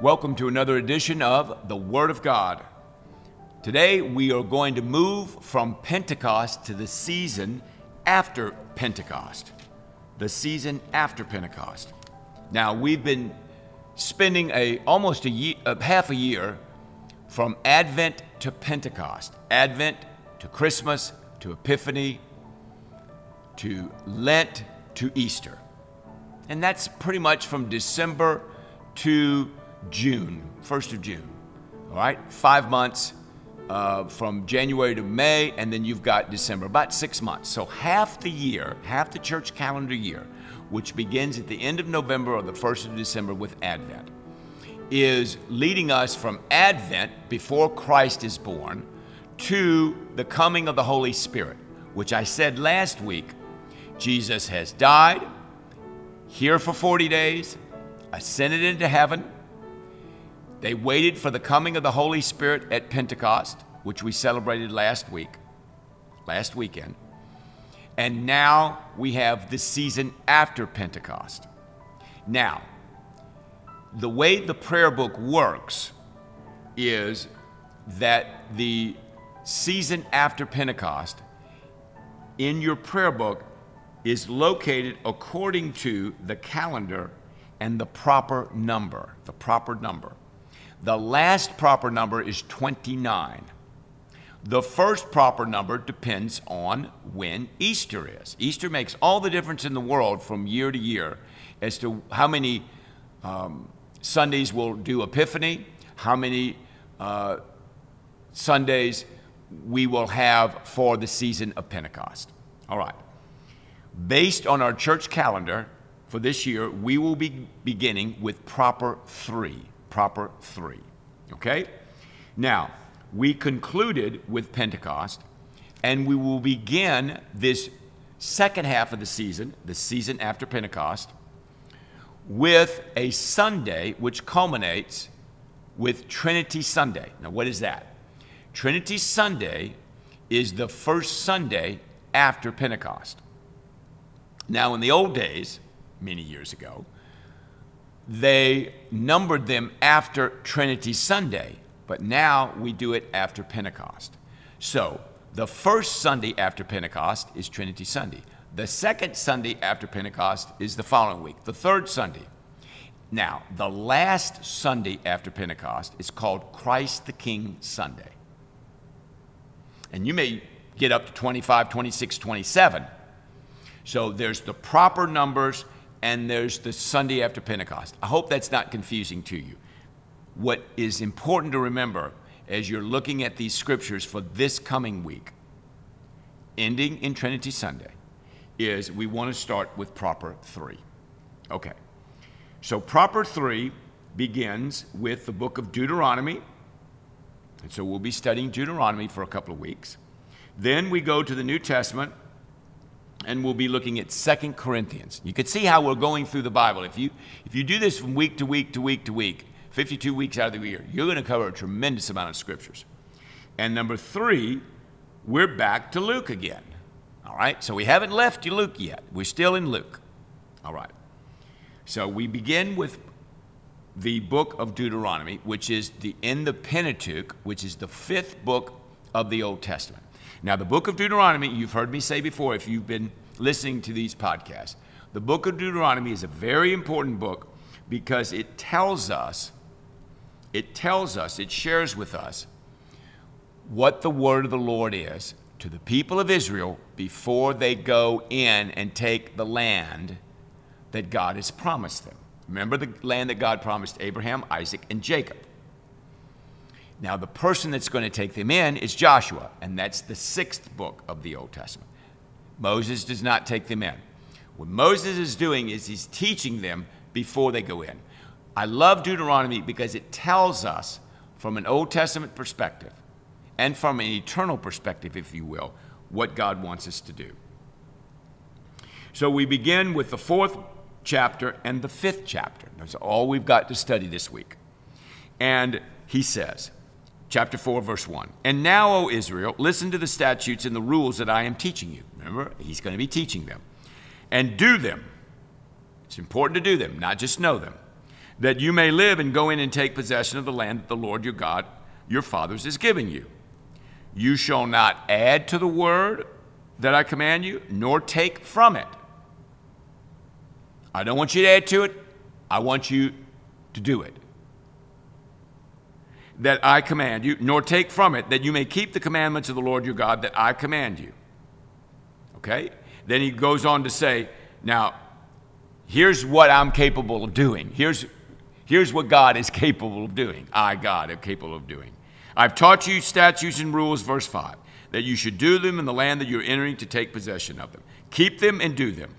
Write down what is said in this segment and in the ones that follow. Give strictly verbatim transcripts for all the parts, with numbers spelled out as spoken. Welcome to another edition of The Word of God. Today we are going to move from Pentecost to the season after Pentecost. The season after Pentecost. Now we've been spending a almost a, year, a half a year from Advent to Pentecost. Advent to Christmas, to Epiphany, to Lent, to Easter. And that's pretty much from December to June, first of June, all right? Five months uh, from January to May, and then you've got December, about six months. So half the year, half the church calendar year, which begins at the end of November or the first of December with Advent, is leading us from Advent, before Christ is born, to the coming of the Holy Spirit, which I said last week, Jesus has died, here for forty days, ascended into heaven. They waited for the coming of the Holy Spirit at Pentecost, which we celebrated last week, last weekend. And now we have the season after Pentecost. Now, the way the prayer book works is that the season after Pentecost in your prayer book is located according to the calendar and the proper number, the proper number. The last proper number is twenty-nine. The first proper number depends on when Easter is. Easter makes all the difference in the world from year to year as to how many um, Sundays we'll do Epiphany, how many uh, Sundays we will have for the season of Pentecost. All right. Based on our church calendar for this year, we will be beginning with proper three. Proper three. Okay? Now, we concluded with Pentecost, and we will begin this second half of the season, the season after Pentecost, with a Sunday which culminates with Trinity Sunday. Now, what is that? Trinity Sunday is the first Sunday after Pentecost. Now, in the old days, many years ago, they numbered them after Trinity Sunday, but now we do it after Pentecost. So the first Sunday after Pentecost is Trinity Sunday. The second Sunday after Pentecost is the following week, the third Sunday. Now, the last Sunday after Pentecost is called Christ the King Sunday. And you may get up to twenty-five, twenty-six, twenty-seven. So there's the proper numbers, and there's the Sunday after Pentecost. I hope that's not confusing to you. What is important to remember as you're looking at these scriptures for this coming week, ending in Trinity Sunday, is we want to start with proper three. Okay. So proper three begins with the book of Deuteronomy. And so we'll be studying Deuteronomy for a couple of weeks. Then we go to the New Testament, and we'll be looking at Second Corinthians. You can see how we're going through the Bible. If you, if you do this from week to week to week to week, fifty-two weeks out of the year, you're going to cover a tremendous amount of scriptures. And number three, we're back to Luke again. All right? So we haven't left Luke yet. We're still in Luke. All right. So we begin with the book of Deuteronomy, which is the, in the Pentateuch, which is the fifth book of the Old Testament. Now, the book of Deuteronomy, you've heard me say before if you've been listening to these podcasts, the book of Deuteronomy is a very important book because it tells us, it tells us, it shares with us what the word of the Lord is to the people of Israel before they go in and take the land that God has promised them. Remember the land that God promised Abraham, Isaac, and Jacob. Now, the person that's going to take them in is Joshua, and that's the sixth book of the Old Testament. Moses does not take them in. What Moses is doing is he's teaching them before they go in. I love Deuteronomy because it tells us from an Old Testament perspective and from an eternal perspective, if you will, what God wants us to do. So we begin with the fourth chapter and the fifth chapter. That's all we've got to study this week. And he says, Chapter four, verse one. And now, O Israel, listen to the statutes and the rules that I am teaching you. Remember, he's going to be teaching them. And do them. It's important to do them, not just know them. that you may live and go in and take possession of the land that the Lord your God, your fathers, is giving you. You shall not add to the word that I command you, nor take from it. I don't want you to add to it. I want you to do it. That I command you, nor take from it, that you may keep the commandments of the Lord your God that I command you. Okay? Then he goes on to say, now, here's what I'm capable of doing. Here's, here's what God is capable of doing. I, God, am capable of doing. I've taught you statutes and rules, verse five, that you should do them in the land that you're entering to take possession of them. Keep them and do them.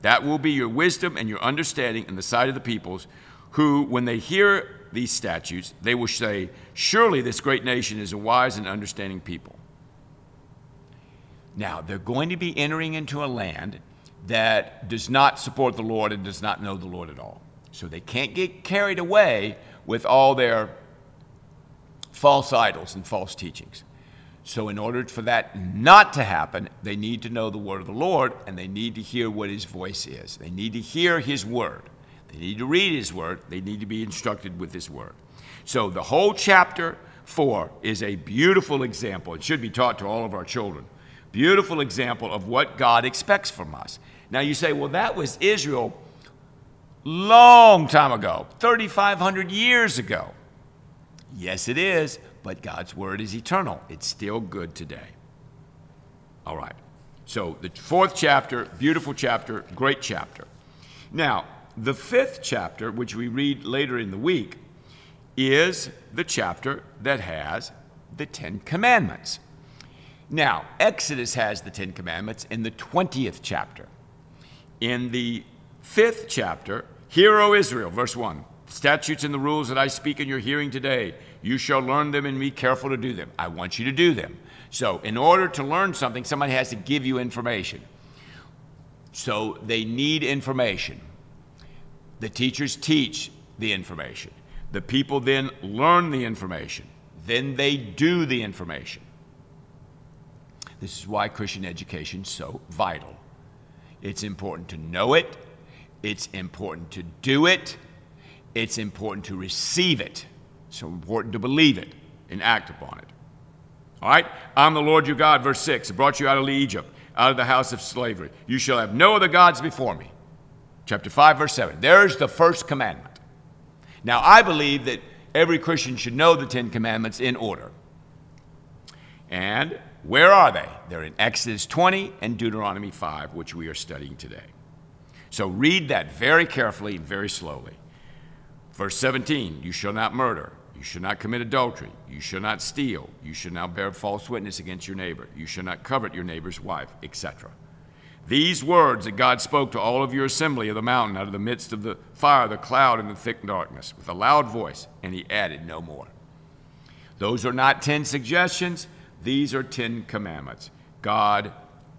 That will be your wisdom and your understanding in the sight of the peoples, who, when they hear these statutes, they will say, surely this great nation is a wise and understanding people. Now, they're going to be entering into a land that does not support the Lord and does not know the Lord at all. So they can't get carried away with all their false idols and false teachings. So in order for that not to happen, they need to know the word of the Lord, and they need to hear what his voice is. They need to hear his word. They need to read his word. They need to be instructed with his word. So the whole chapter four is a beautiful example. It should be taught to all of our children. Beautiful example of what God expects from us. Now you say, well, that was Israel long time ago, thirty-five hundred years ago. Yes, it is, but God's word is eternal. It's still good today. All right. So the fourth chapter, beautiful chapter, great chapter. Now, the fifth chapter, which we read later in the week, is the chapter that has the Ten Commandments. Now, Exodus has the Ten Commandments in the twentieth chapter. In the fifth chapter, hear, O Israel, verse one, statutes and the rules that I speak in your hearing today, you shall learn them and be careful to do them. I want you to do them. So in order to learn something, somebody has to give you information. So they need information. The teachers teach the information. The people then learn the information. Then they do the information. This is why Christian education is so vital. It's important to know it. It's important to do it. It's important to receive it. It's important to believe it and act upon it. All right? I'm the Lord your God, verse six. I brought you out of Egypt, out of the house of slavery. You shall have no other gods before me. Chapter five, verse seven. There's the first commandment. Now, I believe that every Christian should know the Ten Commandments in order. And where are they? They're in Exodus twenty and Deuteronomy five, which we are studying today. So read that very carefully and very slowly. Verse seventeen, you shall not murder. You shall not commit adultery. You shall not steal. You shall not bear false witness against your neighbor. You shall not covet your neighbor's wife, et cetera. These words that God spoke to all of your assembly of the mountain out of the midst of the fire, the cloud, and the thick darkness with a loud voice, and he added no more. Those are not ten suggestions. These are ten commandments. God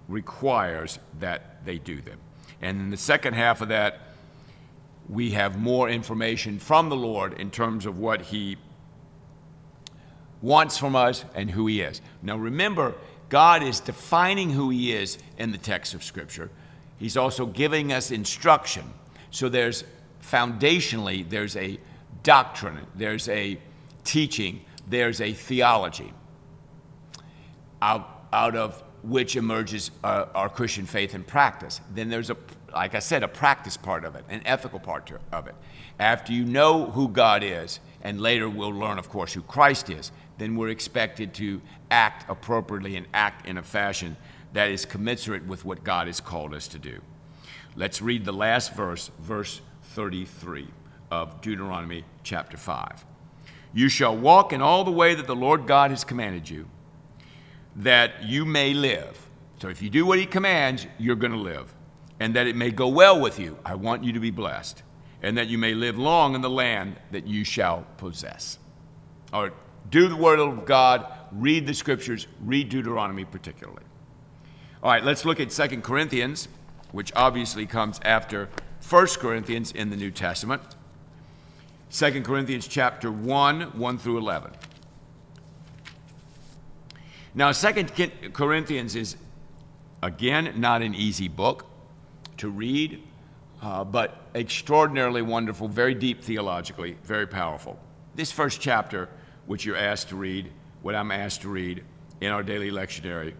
requires that they do them. And in the second half of that, we have more information from the Lord in terms of what he wants from us and who he is. Now remember, God is defining who he is in the text of Scripture. He's also giving us instruction. So there's, foundationally, there's a doctrine, there's a teaching, there's a theology, out, out of which emerges uh, our Christian faith and practice. Then there's, a, like I said, a practice part of it, an ethical part of it. After you know who God is, and later we'll learn, of course, who Christ is, then we're expected to act appropriately and act in a fashion that is commensurate with what God has called us to do. Let's read the last verse, verse thirty-three of Deuteronomy chapter five. You shall walk in all the way that the Lord God has commanded you, that you may live. So if you do what he commands, you're going to live. And that it may go well with you. I want you to be blessed. And that you may live long in the land that you shall possess. All right. Do the word of God, read the scriptures, read Deuteronomy particularly. All right, let's look at Second Corinthians, which obviously comes after First Corinthians in the New Testament. Second Corinthians chapter one, one through eleven. Now, Second Corinthians is, again, not an easy book to read. uh, but extraordinarily wonderful, very deep theologically, very powerful. This first chapter, which you're asked to read, what I'm asked to read in our daily lectionary,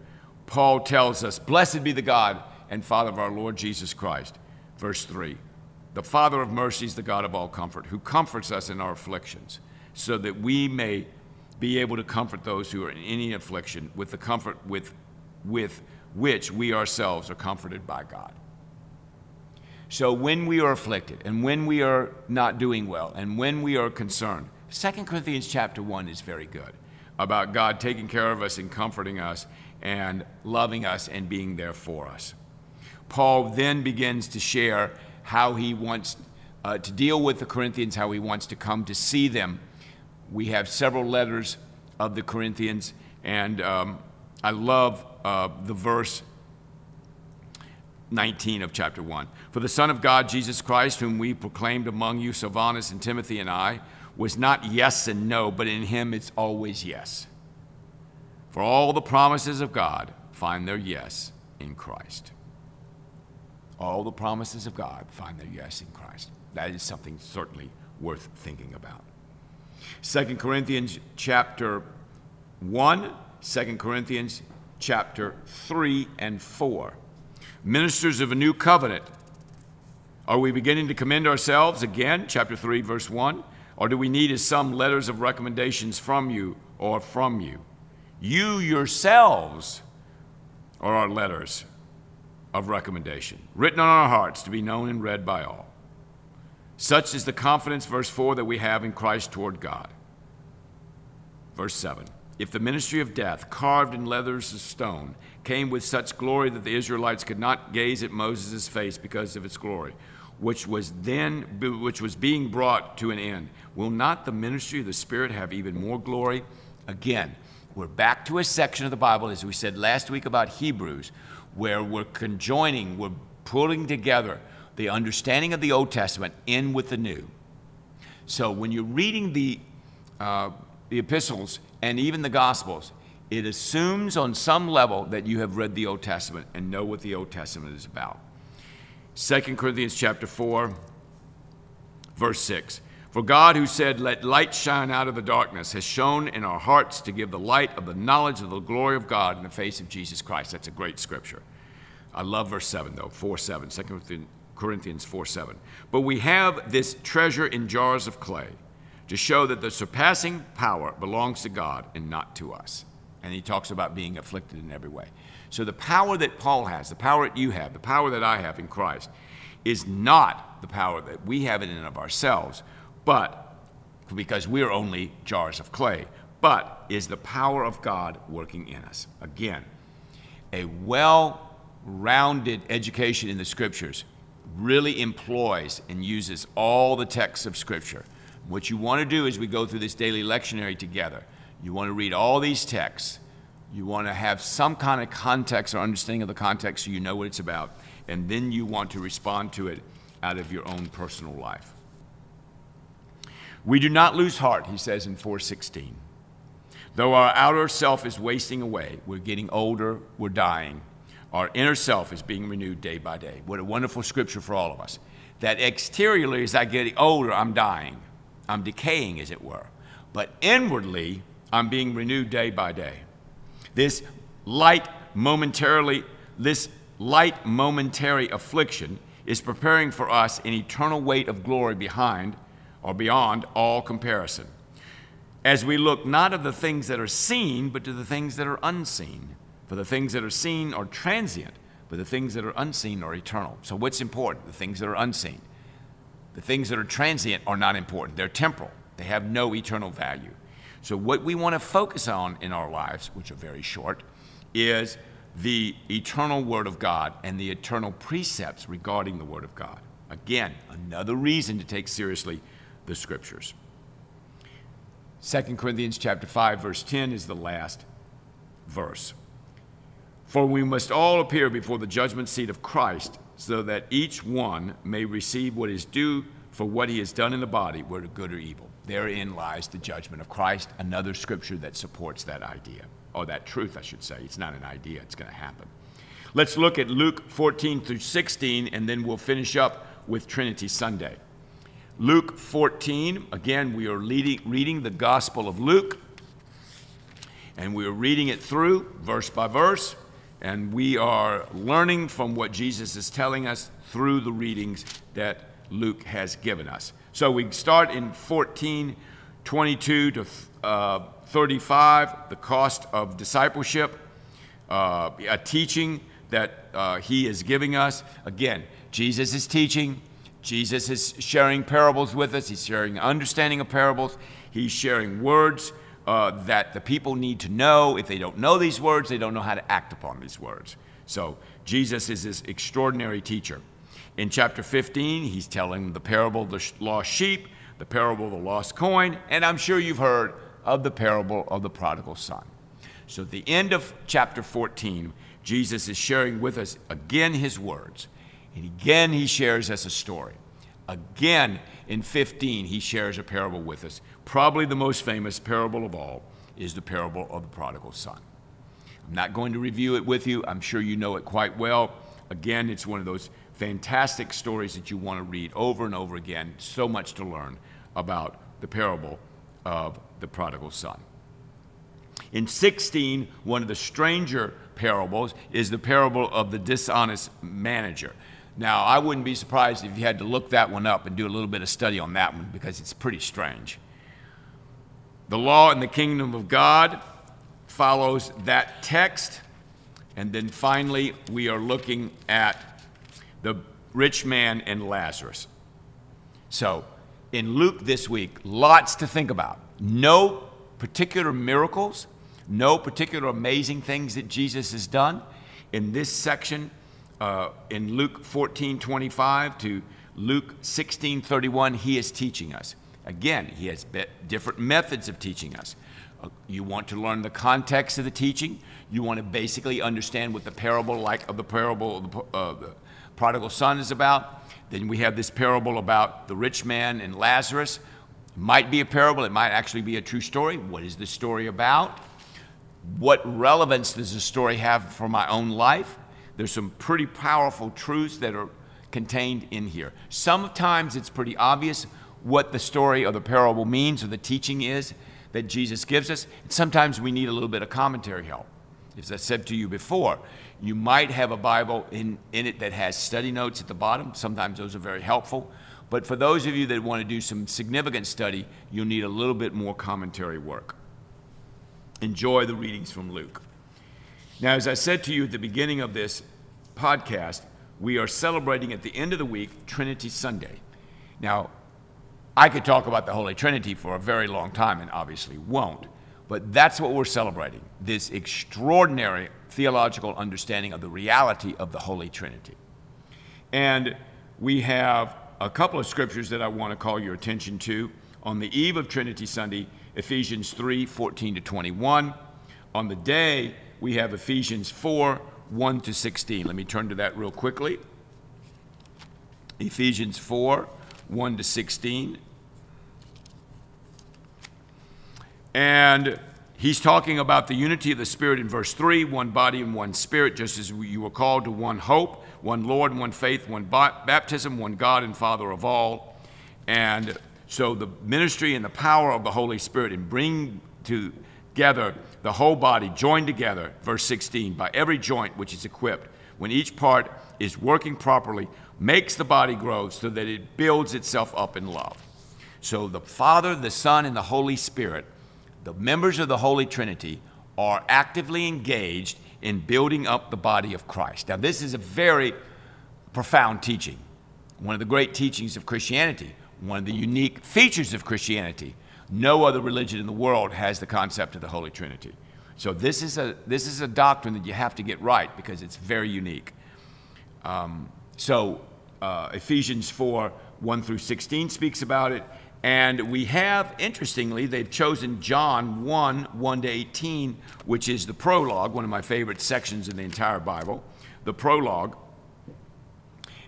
Paul tells us, blessed be the God and Father of our Lord Jesus Christ. Verse three, the Father of mercies, the God of all comfort, who comforts us in our afflictions, so that we may be able to comfort those who are in any affliction with the comfort with, with which we ourselves are comforted by God. So when we are afflicted and when we are not doing well and when we are concerned, Second Corinthians chapter one is very good about God taking care of us and comforting us and loving us and being there for us. Paul then begins to share how he wants uh, to deal with the Corinthians, how he wants to come to see them. We have several letters of the Corinthians, and um, I love uh, the verse nineteen of chapter one. For the Son of God, Jesus Christ, whom we proclaimed among you, Silvanus and Timothy and I, was not yes and no, but in him it's always yes. For all the promises of God find their yes in Christ. All the promises of God find their yes in Christ. That is something certainly worth thinking about. Second Corinthians chapter one, Second Corinthians chapter three and four. Ministers of a new covenant. Are we beginning to commend ourselves again? Chapter three, verse one. Or do we need as some letters of recommendations from you or from you? You yourselves are our letters of recommendation, written on our hearts to be known and read by all. Such is the confidence, verse four, that we have in Christ toward God. Verse seven, if the ministry of death, carved in letters of stone, came with such glory that the Israelites could not gaze at Moses' face because of its glory, which was then, which was being brought to an end, will not the ministry of the Spirit have even more glory? Again, we're back to a section of the Bible, as we said last week about Hebrews, where we're conjoining, we're pulling together the understanding of the Old Testament in with the New. So when you're reading the, uh, the epistles and even the Gospels, it assumes on some level that you have read the Old Testament and know what the Old Testament is about. Second Corinthians chapter four, verse six. For God who said, let light shine out of the darkness, has shone in our hearts to give the light of the knowledge of the glory of God in the face of Jesus Christ. That's a great scripture. I love verse seven though, four seven, Second Corinthians four seven. But we have this treasure in jars of clay to show that the surpassing power belongs to God and not to us. And he talks about being afflicted in every way. So the power that Paul has, the power that you have, the power that I have in Christ is not the power that we have in and of ourselves, but because we're only jars of clay, but is the power of God working in us. Again, a well-rounded education in the Scriptures really employs and uses all the texts of Scripture. What you want to do as we go through this daily lectionary together, you want to read all these texts. You want to have some kind of context or understanding of the context so you know what it's about. And then you want to respond to it out of your own personal life. We do not lose heart, he says in four sixteen. Though our outer self is wasting away, we're getting older, we're dying. Our inner self is being renewed day by day. What a wonderful scripture for all of us. That exteriorly, as I get older, I'm dying. I'm decaying, as it were. But inwardly, I'm being renewed day by day. This light momentarily, this light momentary affliction is preparing for us an eternal weight of glory behind or beyond all comparison, as we look not of the things that are seen, but to the things that are unseen. For the things that are seen are transient, but the things that are unseen are eternal. So what's important? The things that are unseen. The things that are transient are not important. They're temporal. They have no eternal value. So what we want to focus on in our lives, which are very short, is the eternal Word of God and the eternal precepts regarding the Word of God. Again, another reason to take seriously the Scriptures. Second Corinthians chapter five, verse ten is the last verse. For we must all appear before the judgment seat of Christ, so that each one may receive what is due for what he has done in the body, whether good or evil. Therein lies the judgment of Christ, another scripture that supports that idea, or that truth, I should say. It's not an idea, it's going to happen. Let's look at Luke fourteen through sixteen, and then we'll finish up with Trinity Sunday. Luke fourteen, again, we are leading, reading the Gospel of Luke, and we are reading it through verse by verse, and we are learning from what Jesus is telling us through the readings that Luke has given us. So we start in fourteen, twenty-two to uh, thirty-five, the cost of discipleship, uh, a teaching that uh, he is giving us. Again, Jesus is teaching. Jesus is sharing parables with us. He's sharing understanding of parables. He's sharing words uh, that the people need to know. If they don't know these words, they don't know how to act upon these words. So Jesus is this extraordinary teacher. In chapter fifteen, he's telling the parable of the lost sheep, the parable of the lost coin, and I'm sure you've heard of the parable of the prodigal son. So at the end of chapter fourteen, Jesus is sharing with us again his words. And again, he shares us a story. Again, in fifteen, he shares a parable with us. Probably the most famous parable of all is the parable of the prodigal son. I'm not going to review it with you. I'm sure you know it quite well. Again, it's one of those fantastic stories that you want to read over and over again. So much to learn about the parable of the prodigal son. In sixteen, one of the stranger parables is the parable of the dishonest manager. Now, I wouldn't be surprised if you had to look that one up and do a little bit of study on that one, because it's pretty strange. The law and the kingdom of God follows that text. And then finally, we are looking at the rich man and Lazarus. So in Luke this week, lots to think about. No particular miracles, no particular amazing things that Jesus has done. In this section, Uh, in Luke fourteen twenty-five to Luke sixteen thirty-one, he is teaching us. Again, he has different methods of teaching us. Uh, you want to learn the context of the teaching. You want to basically understand what the parable like of the parable of the, uh, the prodigal son is about. Then we have this parable about the rich man and Lazarus. It might be a parable. It might actually be a true story. What is the story about? What relevance does the story have for my own life? There's some pretty powerful truths that are contained in here. Sometimes it's pretty obvious what the story or the parable means or the teaching is that Jesus gives us. Sometimes we need a little bit of commentary help. As I said to you before, you might have a Bible in, in it that has study notes at the bottom. Sometimes those are very helpful. But for those of you that want to do some significant study, you'll need a little bit more commentary work. Enjoy the readings from Luke. Now, as I said to you at the beginning of this podcast, we are celebrating at the end of the week Trinity Sunday. Now, I could talk about the Holy Trinity for a very long time and obviously won't, but that's what we're celebrating, this extraordinary theological understanding of the reality of the Holy Trinity. And we have a couple of scriptures that I want to call your attention to. On the eve of Trinity Sunday, Ephesians three, fourteen to twenty-one. On the day, we have Ephesians four, one to sixteen. Let me turn to that real quickly. Ephesians four, one to sixteen. And he's talking about the unity of the Spirit in verse three, one body and one Spirit, just as you were called to one hope, one Lord, one faith, one baptism, one God and Father of all. And so the ministry and the power of the Holy Spirit in bringing together the whole body joined together, verse sixteen, by every joint which is equipped, when each part is working properly, makes the body grow so that it builds itself up in love. So the Father, the Son, and the Holy Spirit, the members of the Holy Trinity, are actively engaged in building up the body of Christ. Now, this is a very profound teaching, one of the great teachings of Christianity, one of the unique features of Christianity. No other religion in the world has the concept of the Holy Trinity. So this is a, this is a doctrine that you have to get right because it's very unique. Um, so uh, Ephesians four, one through sixteen speaks about it. And we have, interestingly, they've chosen John one, one to eighteen, which is the prologue, one of my favorite sections in the entire Bible, the prologue.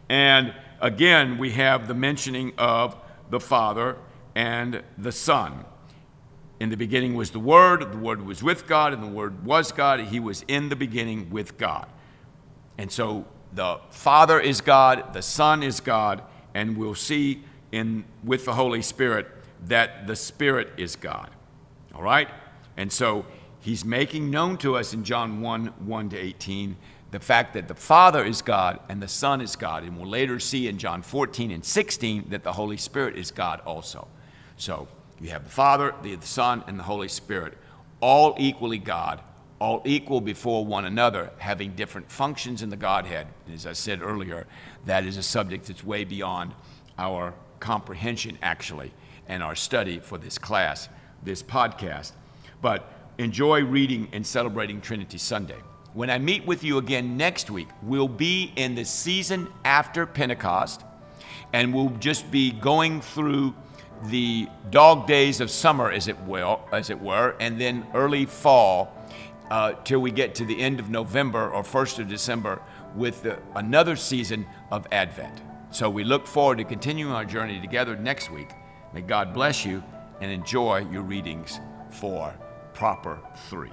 And again, we have the mentioning of the Father and the Son. In the beginning was the Word, the Word was with God, and the Word was God. He was in the beginning with God. And so the Father is God, the Son is God, and we'll see in with the Holy Spirit that the Spirit is God. All right? And so he's making known to us in John one, one to eighteen, the fact that the Father is God and the Son is God. And we'll later see in John fourteen and sixteen that the Holy Spirit is God also. So you have the Father, the Son, and the Holy Spirit, all equally God, all equal before one another, having different functions in the Godhead. And as I said earlier, that is a subject that's way beyond our comprehension, actually, and our study for this class, this podcast. But enjoy reading and celebrating Trinity Sunday. When I meet with you again next week, we'll be in the season after Pentecost, and we'll just be going through the dog days of summer, as it will, as it were, and then early fall, uh, till we get to the end of November or first of December with the, another season of Advent. So we look forward to continuing our journey together next week. May God bless you, and enjoy your readings for Proper Three.